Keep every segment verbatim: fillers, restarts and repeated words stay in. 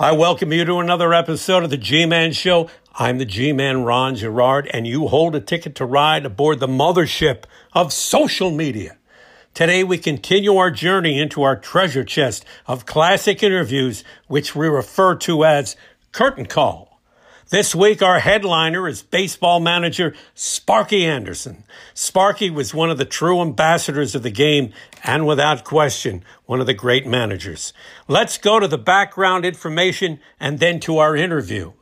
I welcome you to another episode of the G-Man Show. I'm the G-Man, Ron Gerard, and you hold a ticket to ride aboard the mothership of social media. Today, we continue our journey into our treasure chest of classic interviews, which we refer to as Curtain Call. This week, our headliner is baseball manager Sparky Anderson. Sparky was one of the true ambassadors of the game and, without question, one of the great managers. Let's go to the background information and then to our interview.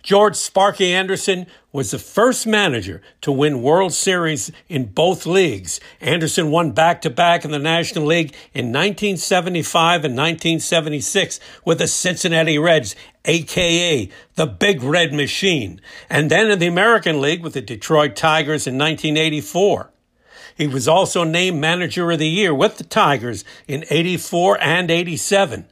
George Sparky Anderson was the first manager to win World Series in both leagues. Anderson won back-to-back in the National League in nineteen seventy-five and nineteen seventy-six with the Cincinnati Reds, a k a the Big Red Machine, and then in the American League with the Detroit Tigers in nineteen eighty-four. He was also named Manager of the Year with the Tigers in eighty-four and eighty-seven.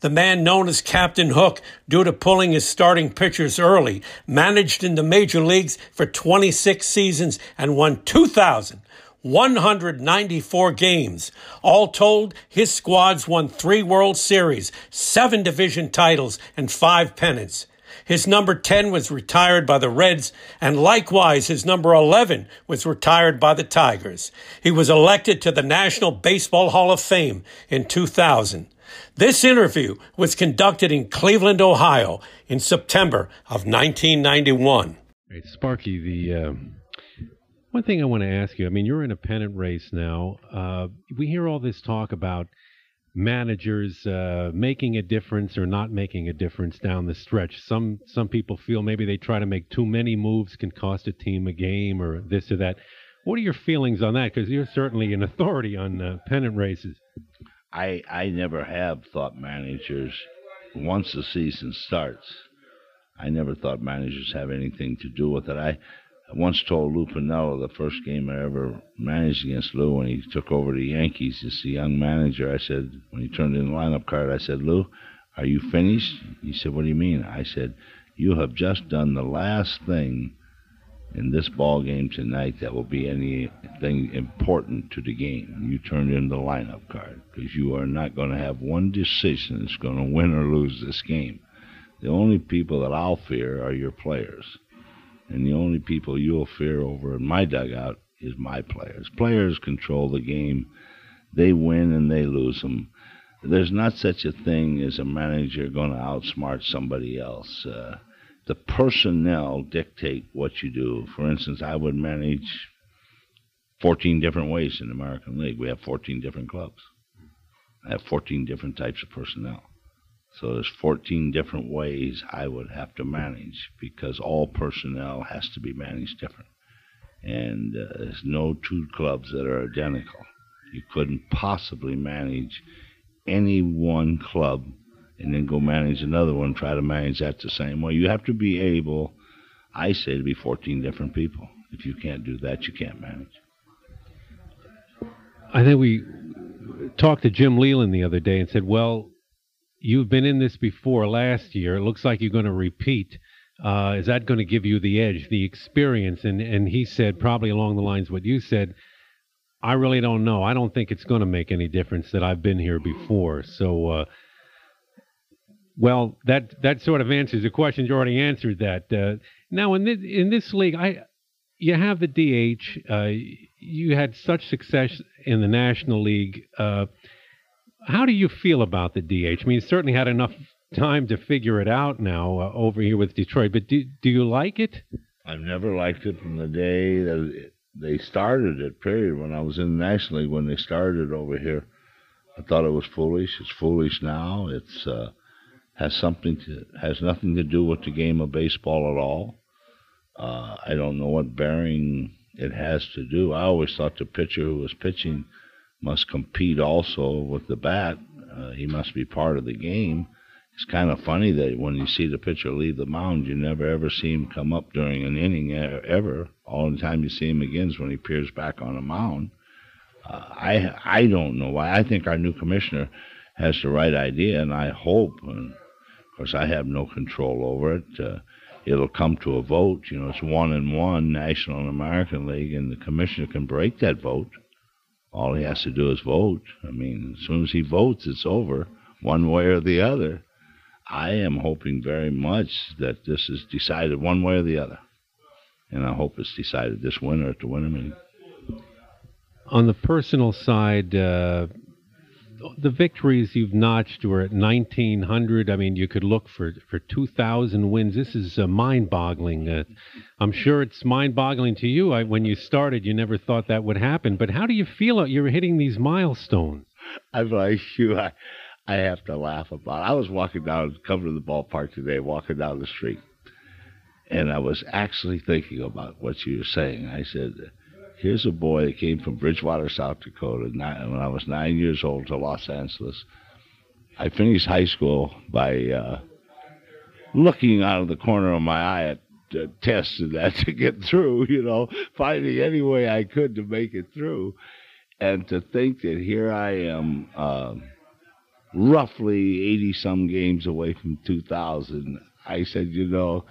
The man known as Captain Hook, due to pulling his starting pitchers early, managed in the major leagues for twenty-six seasons and won two thousand one hundred ninety-four games. All told, his squads won three World Series, seven division titles, and five pennants. His number ten was retired by the Reds, and likewise his number eleven was retired by the Tigers. He was elected to the National Baseball Hall of Fame in two thousand. This interview was conducted in Cleveland, Ohio, in September of nineteen ninety-one. Hey, Sparky, the uh, one thing I want to ask you, I mean, you're in a pennant race now. Uh, we hear all this talk about managers uh, making a difference or not making a difference down the stretch. Some, some people feel maybe they try to make too many moves can cost a team a game or this or that. What are your feelings on that? Because you're certainly an authority on uh, pennant races. I, I never have thought managers, once the season starts, I never thought managers have anything to do with it. I once told Lou Piniella, the first game I ever managed against Lou when he took over the Yankees as the young manager, I said, when he turned in the lineup card, I said, "Lou, are you finished?" He said, "What do you mean?" I said, "You have just done the last thing in this ball game tonight that will be anything important to the game. You turned in the lineup card because you are not going to have one decision that's going to win or lose this game. The only people that I'll fear are your players, and the only people you'll fear over in my dugout is my players. Players control the game. They win and they lose them. There's not such a thing as a manager going to outsmart somebody else. Uh, The personnel dictate what you do. For instance, I would manage fourteen different ways in the American League. We have fourteen different clubs. I have fourteen different types of personnel. So there's fourteen different ways I would have to manage because all personnel has to be managed different. And uh, there's no two clubs that are identical. You couldn't possibly manage any one club and then go manage another one, try to manage that the same way. You have to be able, I say, to be fourteen different people. If you can't do that, you can't manage. I think we talked to Jim Leland the other day and said, well, you've been in this before last year. It looks like you're going to repeat. Uh, is that going to give you the edge, the experience? And, and he said, probably along the lines of what you said, I really don't know. I don't think it's going to make any difference that I've been here before. So, uh, Well, that, that sort of answers the question. You already answered that. Uh, now, in this, in this league, I you have the D H. Uh, you had such success in the National League. Uh, how do you feel about the D H? I mean, you certainly had enough time to figure it out now uh, over here with Detroit, but do, do you like it? I've never liked it from the day that they started it, period. When I was in the National League, when they started over here, I thought it was foolish. It's foolish now. It's... Uh, Has something to has nothing to do with the game of baseball at all. Uh, I don't know what bearing it has to do. I always thought the pitcher who was pitching must compete also with the bat. Uh, he must be part of the game. It's kind of funny that when you see the pitcher leave the mound, you never ever see him come up during an inning ever. All the time you see him again is when he appears back on the mound. Uh, I I don't know why. I think our new commissioner has the right idea, and I hope. And Of course, I have no control over it. Uh, it'll come to a vote. You know, it's one and one, National and American League, and the commissioner can break that vote. All he has to do is vote. I mean, as soon as he votes, it's over, one way or the other. I am hoping very much that this is decided one way or the other. And I hope it's decided this winter at the winter meeting. On the personal side, uh, the victories you've notched were at nineteen hundred. I mean, you could look for, for two thousand wins. This is uh, mind-boggling. Uh, I'm sure it's mind-boggling to you. I, when you started, you never thought that would happen. But how do you feel you're hitting these milestones? I'm like you. I, I have to laugh about it. I was walking down, coming to the ballpark today, walking down the street. And I was actually thinking about what you were saying. I said, here's a boy that came from Bridgewater, South Dakota, when I was nine years old, to Los Angeles. I finished high school by uh, looking out of the corner of my eye at uh, tests and that to get through, you know, finding any way I could to make it through. And to think that here I am, uh, roughly eighty-some games away from two thousand, I said, you know,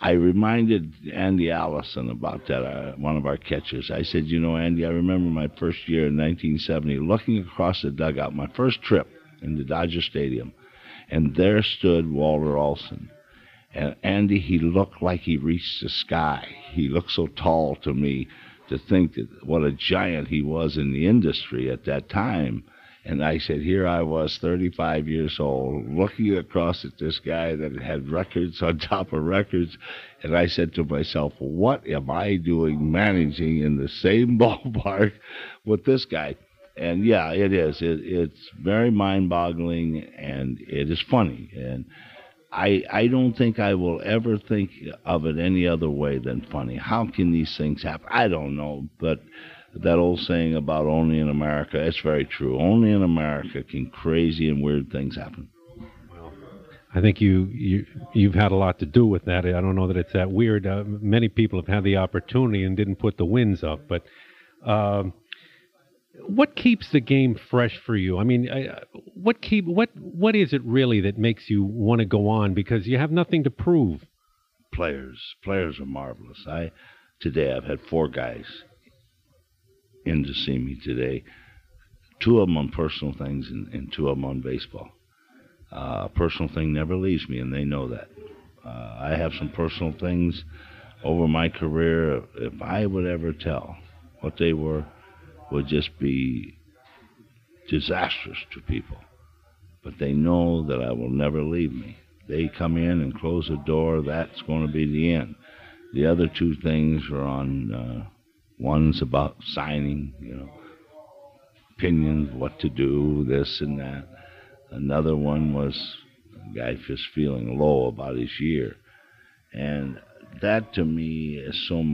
I reminded Andy Allison about that, uh, one of our catchers. I said, you know, Andy, I remember my first year in nineteen seventy looking across the dugout, my first trip into Dodger Stadium, and there stood Walter Alston. And Andy, he looked like he reached the sky. He looked so tall to me, to think that what a giant he was in the industry at that time. And I said, here I was, thirty-five years old, looking across at this guy that had records on top of records. And I said to myself, what am I doing managing in the same ballpark with this guy? And, yeah, it is. It, it's very mind-boggling, and it is funny. And I, I don't think I will ever think of it any other way than funny. How can these things happen? I don't know, but that old saying about only in America, it's very true. Only in America can crazy and weird things happen. Well, I think you, you, you've had a lot to do with that. I don't know that it's that weird. Uh, many people have had the opportunity and didn't put the wins up. But um, what keeps the game fresh for you? I mean, I, what keep what what is it really that makes you want to go on? Because you have nothing to prove. Players. Players are marvelous. I Today I've had four guys in to see me today, two of them on personal things and, and two of them on baseball. Uh, personal thing never leaves me, and they know that. Uh, I have some personal things over my career. If I would ever tell what they were, would just be disastrous to people. But they know that I will never leave me. They come in and close the door, that's going to be the end. The other two things are on... Uh, One's about signing, you know, opinions, what to do, this and that. Another one was a guy just feeling low about his year. And that to me is so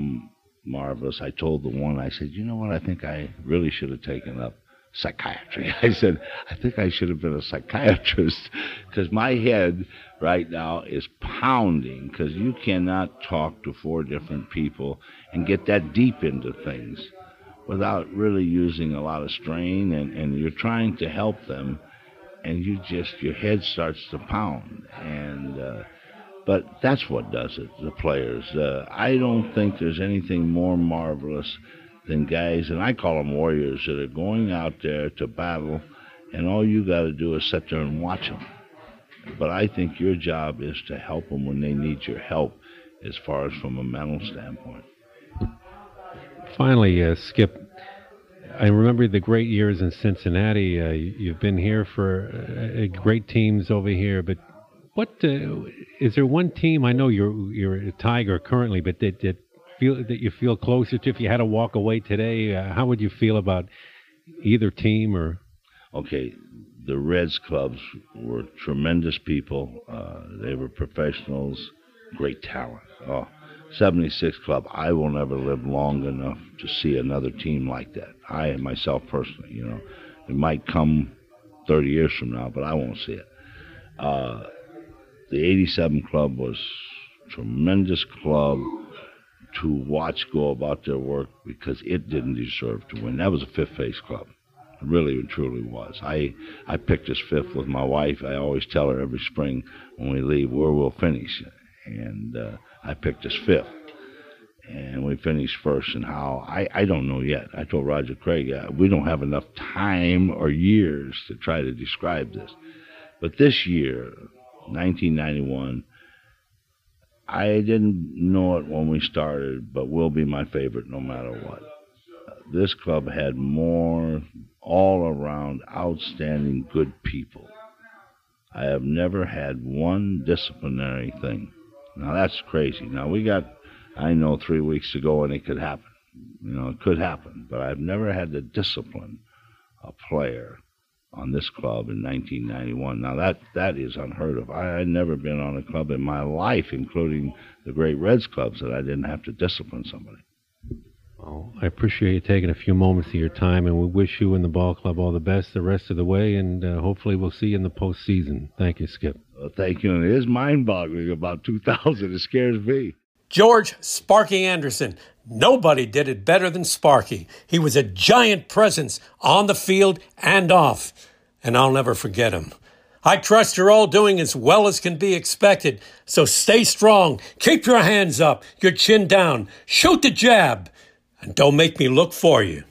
marvelous. I told the one, I said, you know what, I think I really should have taken up psychiatry. I said, I think I should have been a psychiatrist, because my head right now is pounding, because you cannot talk to four different people and get that deep into things without really using a lot of strain, and, and you're trying to help them, and you just, your head starts to pound. And uh, but that's what does it, the players. Uh, I don't think there's anything more marvelous than guys, and I call them warriors, that are going out there to battle, and all you got to do is sit there and watch them. But I think your job is to help them when they need your help, as far as from a mental standpoint. Finally, uh, Skip, I remember the great years in Cincinnati. Uh, you've been here for uh, great teams over here, but what uh, is there one team? I know you're you're a Tiger currently, but that that. Feel that you feel closer to? If you had to walk away today, uh, how would you feel about either team? Or okay, the Reds clubs were tremendous people. Uh, they were professionals, great talent. Oh, seventy-six club. I will never live long enough to see another team like that. I myself personally, you know, it might come thirty years from now, but I won't see it. Uh, the eighty-seven club was tremendous club to watch go about their work, because it didn't deserve to win. That was a fifth-place club. It really and truly was. I, I picked this fifth with my wife. I always tell her every spring when we leave where we'll finish. And uh, I picked this fifth. And we finished first, and how, I, I don't know yet. I told Roger Craig, uh, we don't have enough time or years to try to describe this. But this year, nineteen ninety-one. I didn't know it when we started, but will be my favorite no matter what. This club had more all-around outstanding good people. I have never had one disciplinary thing. Now, that's crazy. Now, we got, I know, three weeks to go, and it could happen. You know, it could happen. But I've never had to discipline a player on this club in nineteen ninety-one. Now, that, that is unheard of. I, I'd never been on a club in my life, including the great Reds clubs, that I didn't have to discipline somebody. Well, I appreciate you taking a few moments of your time, and we wish you and the ball club all the best the rest of the way, and uh, hopefully we'll see you in the postseason. Thank you, Skip. Well, thank you, and it is mind-boggling about two thousand. It scares me. George Sparky Anderson. Nobody did it better than Sparky. He was a giant presence on the field and off, and I'll never forget him. I trust you're all doing as well as can be expected, so stay strong, keep your hands up, your chin down, shoot the jab, and don't make me look for you.